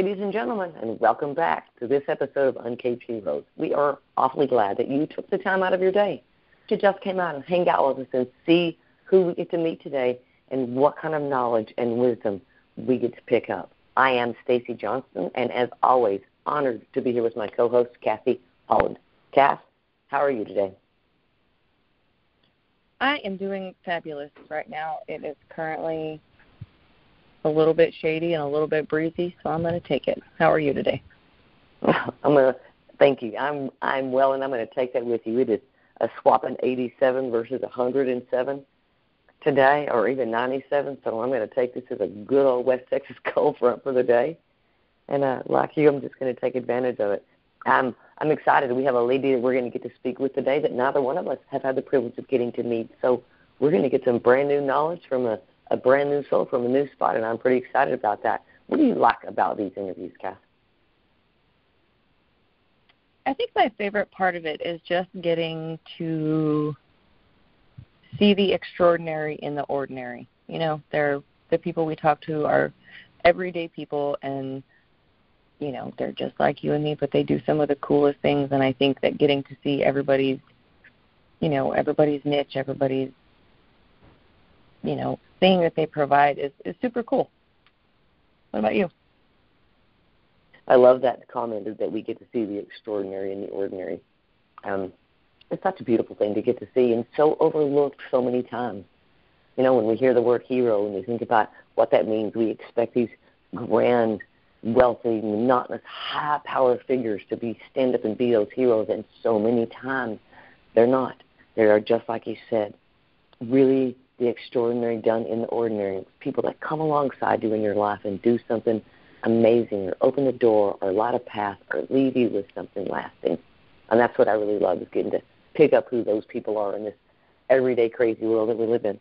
ladies and gentlemen, and welcome back to this episode of Uncaged Heroes. We are awfully glad that you took the time out of your day to just come out and hang out with us and see who we get to meet today and what kind of knowledge and wisdom we get to pick up. I am Stacey Johnston, and as always, honored to be here with my co-host, Kathy Holland. Kath, how are you today? I am doing fabulous right now. It is currently a little bit shady and a little bit breezy, so I'm going to take it. How are you today? Thank you. I'm well, and I'm going to take that with you. It is a swapping 87 versus 107 today, or even 97, so I'm going to take this as a good old West Texas cold front for the day. And like you, I'm just going to take advantage of it. I'm excited. We have a lady that we're going to get to speak with today that neither one of us have had the privilege of getting to meet, so we're going to get some brand-new knowledge from a brand new soul from a new spot, and I'm pretty excited about that. What do you like about these interviews, Kath? I think my favorite part of it is just getting to see the extraordinary in the ordinary. You know, the people we talk to are everyday people, and, you know, they're just like you and me, but they do some of the coolest things, and I think that getting to see everybody's, you know, everybody's niche, everybody's, you know, thing that they provide is super cool. What about you? I love that comment that we get to see the extraordinary in the ordinary. It's such a beautiful thing to get to see and so overlooked so many times. You know, when we hear the word hero and we think about what that means, we expect these grand, wealthy, monotonous, high-powered figures to be stand up and be those heroes, and so many times they're not. They are just, like you said, really the extraordinary done in the ordinary. It's people that come alongside you in your life and do something amazing or open the door or light a path or leave you with something lasting. And that's what I really love, is getting to pick up who those people are in this everyday crazy world that we live in.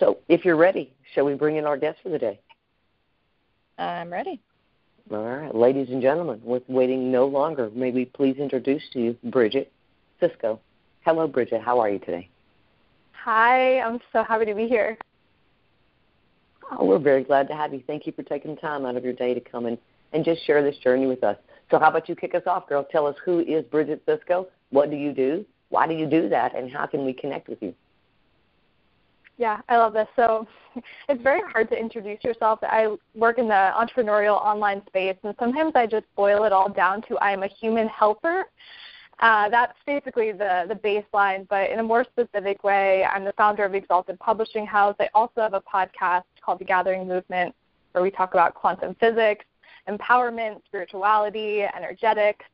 So if you're ready, shall we bring in our guest for the day? I'm ready. All right. Ladies and gentlemen, with waiting no longer, may we please introduce to you Bridget Cisco. Hello, Bridget. How are you today? Hi. I'm so happy to be here. Oh, we're very glad to have you. Thank you for taking time out of your day to come and just share this journey with us. So how about you kick us off, girl? Tell us, who is Bridget Cisco? What do you do? Why do you do that? And how can we connect with you? Yeah, I love this. So it's very hard to introduce yourself. I work in the entrepreneurial online space, and sometimes I just boil it all down to I'm a human helper. That's basically the baseline, but in a more specific way, I'm the founder of Exalted Publishing House. I also have a podcast called The Gathering Movement, where we talk about quantum physics, empowerment, spirituality, energetics,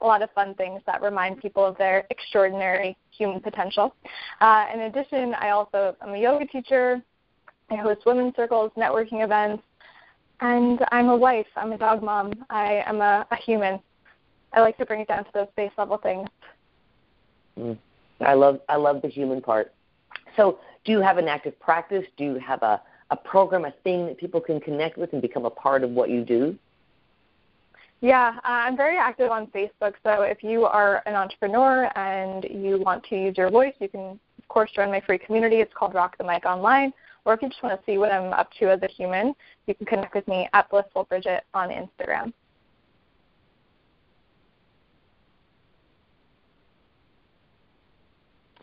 a lot of fun things that remind people of their extraordinary human potential. In addition, I'm a yoga teacher. I host women's circles, networking events, and I'm a wife. I'm a dog mom. I am a human. I like to bring it down to those base level things. I love the human part. So do you have an active practice? Do you have a program, a thing that people can connect with and become a part of what you do? Yeah, I'm very active on Facebook. So if you are an entrepreneur and you want to use your voice, you can, of course, join my free community. It's called Rock the Mic Online. Or if you just want to see what I'm up to as a human, you can connect with me at Blissful Bridget on Instagram.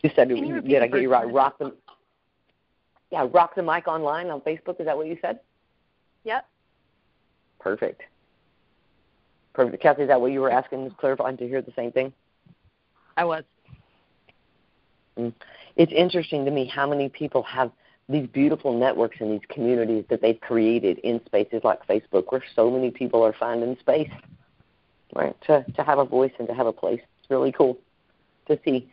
You said, did I get you right? Rock the Mic Online on Facebook. Is that what you said? Yep. Perfect. Kathy, is that what you were asking to clarify and to hear the same thing? I was. It's interesting to me how many people have these beautiful networks and these communities that they've created in spaces like Facebook, where so many people are finding space, right, to have a voice and to have a place. It's really cool to see.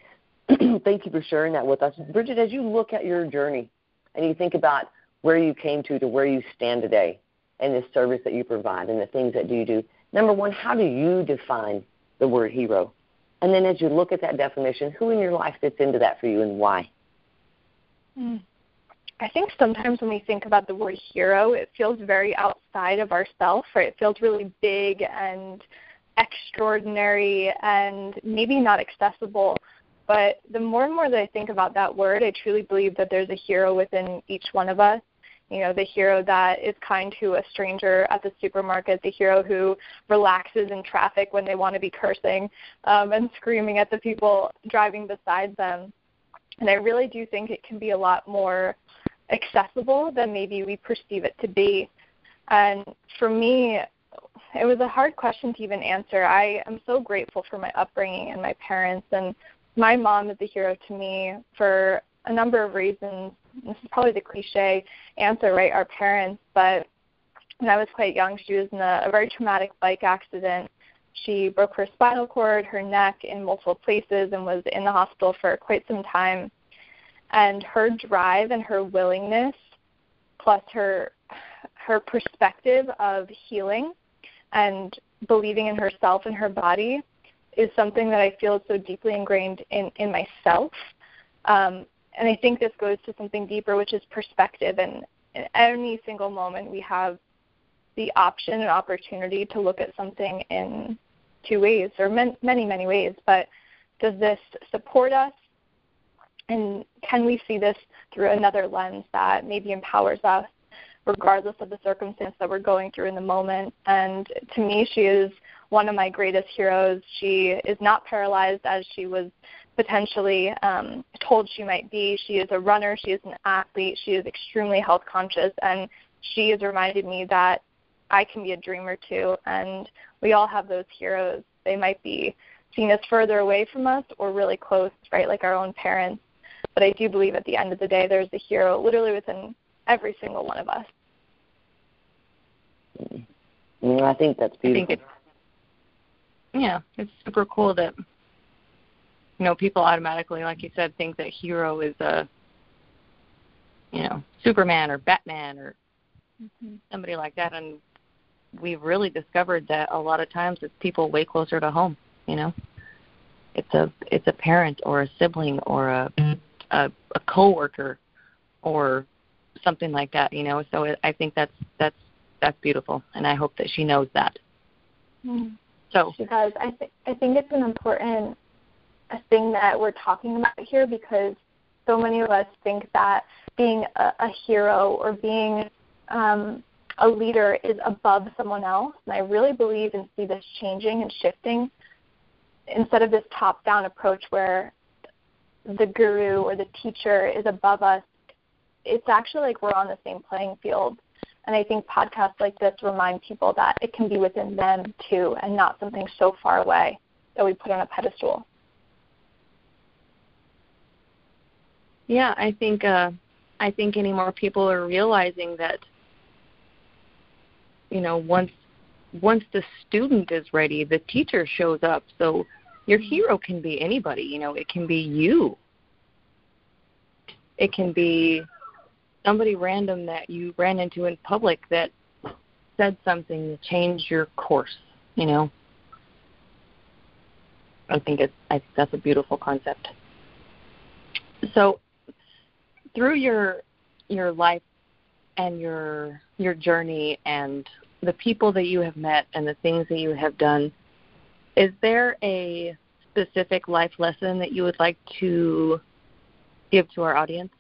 Thank you for sharing that with us. Bridget, as you look at your journey and you think about where you came to where you stand today and the service that you provide and the things that you do, number one, how do you define the word hero? And then as you look at that definition, who in your life fits into that for you and why? I think sometimes when we think about the word hero, it feels very outside of ourselves, right? It feels really big and extraordinary and maybe not accessible. But the more and more that I think about that word, I truly believe that there's a hero within each one of us. You know, the hero that is kind to a stranger at the supermarket, the hero who relaxes in traffic when they want to be cursing and screaming at the people driving beside them. And I really do think it can be a lot more accessible than maybe we perceive it to be. And for me, it was a hard question to even answer. I am so grateful for my upbringing and my parents. And my mom is a hero to me for a number of reasons. This is probably the cliche answer, right, our parents, but when I was quite young, she was in a very traumatic bike accident. She broke her spinal cord, her neck in multiple places, and was in the hospital for quite some time. And her drive and her willingness, plus her perspective of healing and believing in herself and her body is something that I feel is so deeply ingrained in myself. And I think this goes to something deeper, which is perspective. And in any single moment, we have the option and opportunity to look at something in two ways, or many, many ways. But does this support us? And can we see this through another lens that maybe empowers us, regardless of the circumstance that we're going through in the moment? And to me, she is one of my greatest heroes. She is not paralyzed as she was potentially told she might be. She is a runner. She is an athlete. She is extremely health conscious. And she has reminded me that I can be a dreamer too. And we all have those heroes. They might be seen as further away from us or really close, right, like our own parents. But I do believe at the end of the day there's a hero literally within every single one of us. I think that's beautiful. It's super cool that, you know, people automatically, like you said, think that hero is a, you know, Superman or Batman or somebody like that. And we've really discovered that a lot of times it's people way closer to home, you know. It's a parent or a sibling or a coworker or something like that, you know. So I think that's beautiful, and I hope that she knows that. So she does. I think it's an important thing that we're talking about here, because so many of us think that being a hero or being a leader is above someone else, and I really believe and see this changing and shifting instead of this top-down approach where the guru or the teacher is above us. It's actually like we're on the same playing field. And I think podcasts like this remind people that it can be within them too, and not something so far away that we put on a pedestal. Yeah, I think any more people are realizing that, you know, once the student is ready, the teacher shows up. So your hero can be anybody, you know. It can be you. It can be somebody random that you ran into in public that said something to change your course, you know. I think that's a beautiful concept. So through your life and your journey and the people that you have met and the things that you have done, is there a specific life lesson that you would like to give to our audience?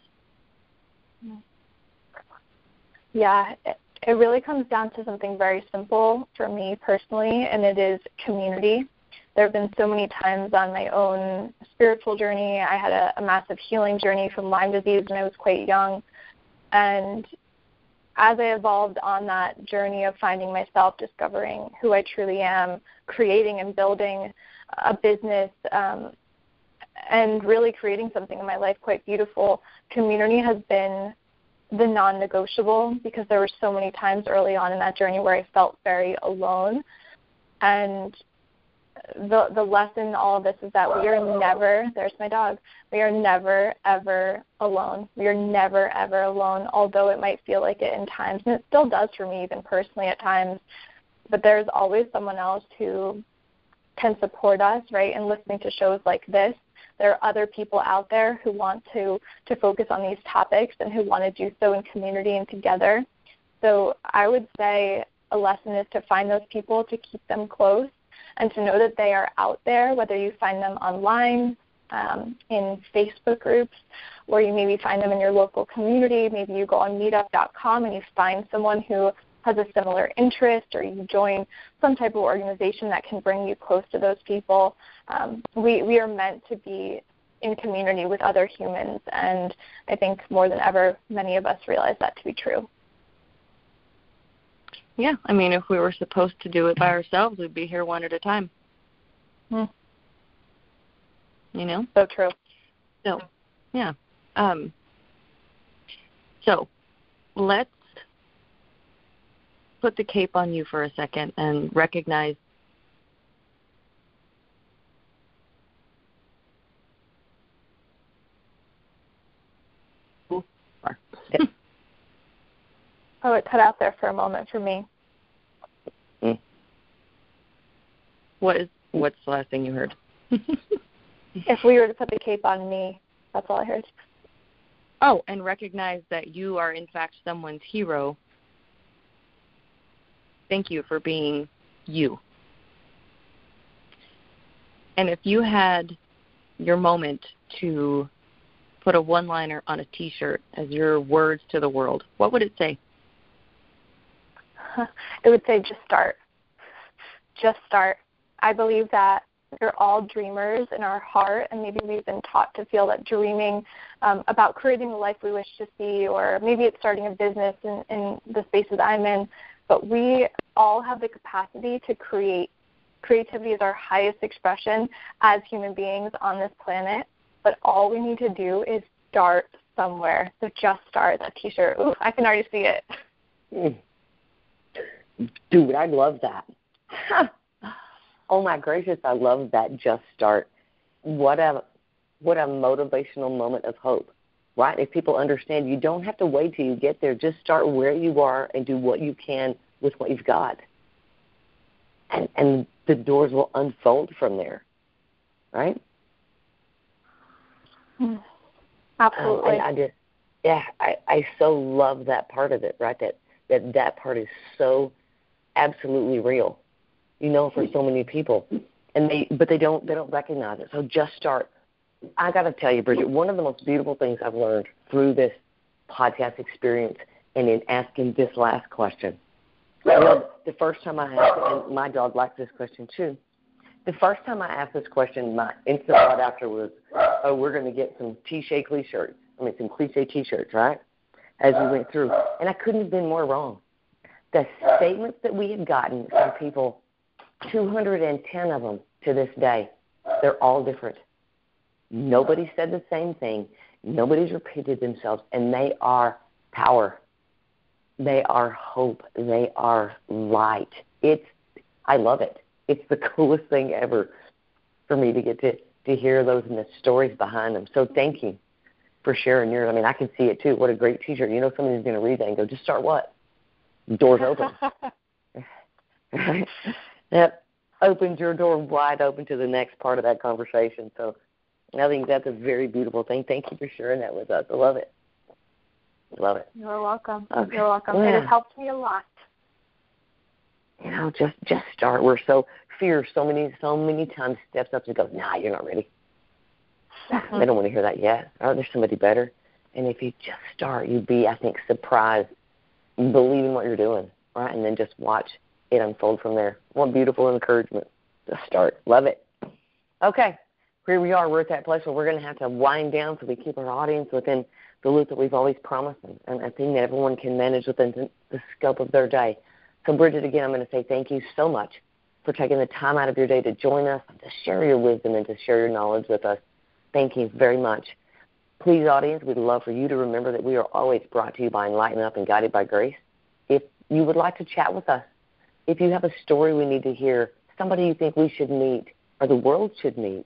Yeah, it really comes down to something very simple for me personally, and it is community. There have been so many times on my own spiritual journey. I had a massive healing journey from Lyme disease when I was quite young. And as I evolved on that journey of finding myself, discovering who I truly am, creating and building a business, and really creating something in my life quite beautiful, community has been the non-negotiable, because there were so many times early on in that journey where I felt very alone. And the lesson in all of this is that we are never, there's my dog, we are never, ever alone. We are never, ever alone, although it might feel like it in times, and it still does for me even personally at times, but there's always someone else who can support us, right? And listening to shows like this, there are other people out there who want to focus on these topics and who want to do so in community and together. So I would say a lesson is to find those people, to keep them close, and to know that they are out there, whether you find them online, in Facebook groups, or you maybe find them in your local community. Maybe you go on Meetup.com and you find someone who has a similar interest, or you join some type of organization that can bring you close to those people. We are meant to be in community with other humans, and I think more than ever, many of us realize that to be true. Yeah, I mean, if we were supposed to do it by ourselves, we'd be here one at a time. You know? So true. So, yeah. So let's put the cape on you for a second and recognize Oh, it cut out there for a moment for me. What's the last thing you heard? If we were to put the cape on me, that's all I heard. Oh, and recognize that you are, in fact, someone's hero. Thank you for being you. And if you had your moment to put a one-liner on a T-shirt as your words to the world, what would it say? It would say, just start. Just start. I believe that we're all dreamers in our heart, and maybe we've been taught to feel that dreaming about creating the life we wish to see, or maybe it's starting a business in the spaces I'm in, but we all have the capacity to create. Creativity is our highest expression as human beings on this planet, but all we need to do is start somewhere. So just start. That T-shirt. Ooh, I can already see it. Dude, I love that. Oh, my gracious, I love that, just start. What a motivational moment of hope, right? If people understand you don't have to wait till you get there. Just start where you are and do what you can with what you've got. And the doors will unfold from there, right? Absolutely. I so love that part of it, right? That part is so absolutely real. You know, for so many people, but they don't recognize it. So just start. I got to tell you, Bridget, one of the most beautiful things I've learned through this podcast experience and in asking this last question. You know, the first time I asked, and my dog likes this question too. The first time I asked this question, my instant thought after was, "Oh, we're going to get some cliche T-shirts, right?" As we went through, and I couldn't have been more wrong. The statements that we have gotten from people. 210 of them to this day. They're all different. Nobody said the same thing. Nobody's repeated themselves, and they are power. They are hope. They are light. I love it. It's the coolest thing ever for me to get to hear those and the stories behind them. So thank you for sharing yours. I mean, I can see it too. What a great T-shirt. You know somebody's going to read that and go, just start what? Doors open. Right? That opens your door wide open to the next part of that conversation. So I think that's a very beautiful thing. Thank you for sharing that with us. I love it. You're welcome. Okay. You're welcome. Yeah. It has helped me a lot. You know, just start. We're so fear so many times steps up and goes, nah, you're not ready. They don't want to hear that yet. Oh, there's somebody better. And if you just start, you'd be, I think, surprised, believing what you're doing, right? And then just watch it unfold from there. What beautiful encouragement to start. Love it. Okay, here we are. We're at that place where we're going to have to wind down so we keep our audience within the loop that we've always promised them, and a thing that everyone can manage within the scope of their day. So, Bridget, again, I'm going to say thank you so much for taking the time out of your day to join us, to share your wisdom, and to share your knowledge with us. Thank you very much. Please, audience, we'd love for you to remember that we are always brought to you by Enlighten Up and Guided by Grace. If you would like to chat with us, if you have a story we need to hear, somebody you think we should meet or the world should meet,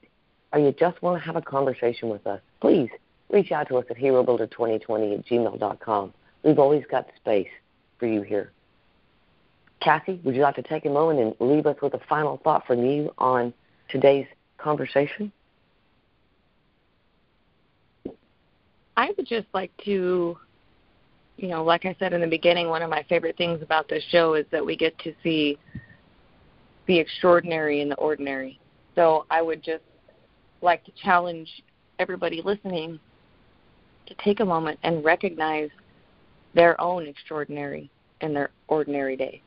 or you just want to have a conversation with us, please reach out to us at herobuilder2020@gmail.com. We've always got space for you here. Kathy, would you like to take a moment and leave us with a final thought from you on today's conversation? I would just like to... You know, like I said in the beginning, one of my favorite things about this show is that we get to see the extraordinary in the ordinary. So I would just like to challenge everybody listening to take a moment and recognize their own extraordinary in their ordinary day.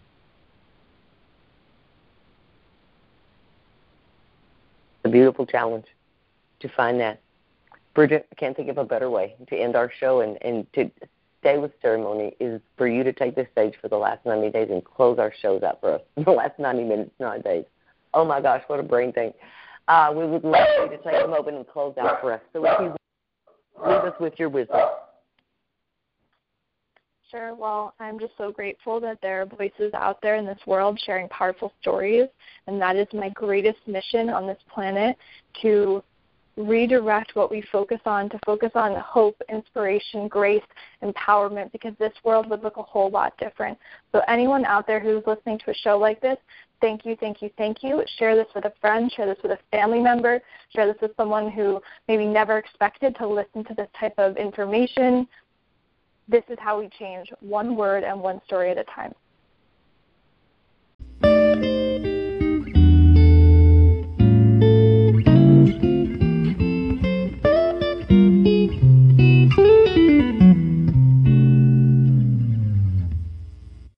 A beautiful challenge to find that. Bridget, I can't think of a better way to end our show and to stay with ceremony is for you to take this stage for the last 90 days and close our shows out for us. The last 90 minutes, 9 days. Oh, my gosh, what a brain thing. We would love you to take a moment and close out for us. So if you leave us with your wisdom. Sure. Well, I'm just so grateful that there are voices out there in this world sharing powerful stories, and that is my greatest mission on this planet, to redirect what we focus on, to focus on hope, inspiration, grace, empowerment, because this world would look a whole lot different. So anyone out there who's listening to a show like this, thank you, thank you, thank you. Share this with a friend. Share this with a family member. Share this with someone who maybe never expected to listen to this type of information. This is how we change, one word and one story at a time.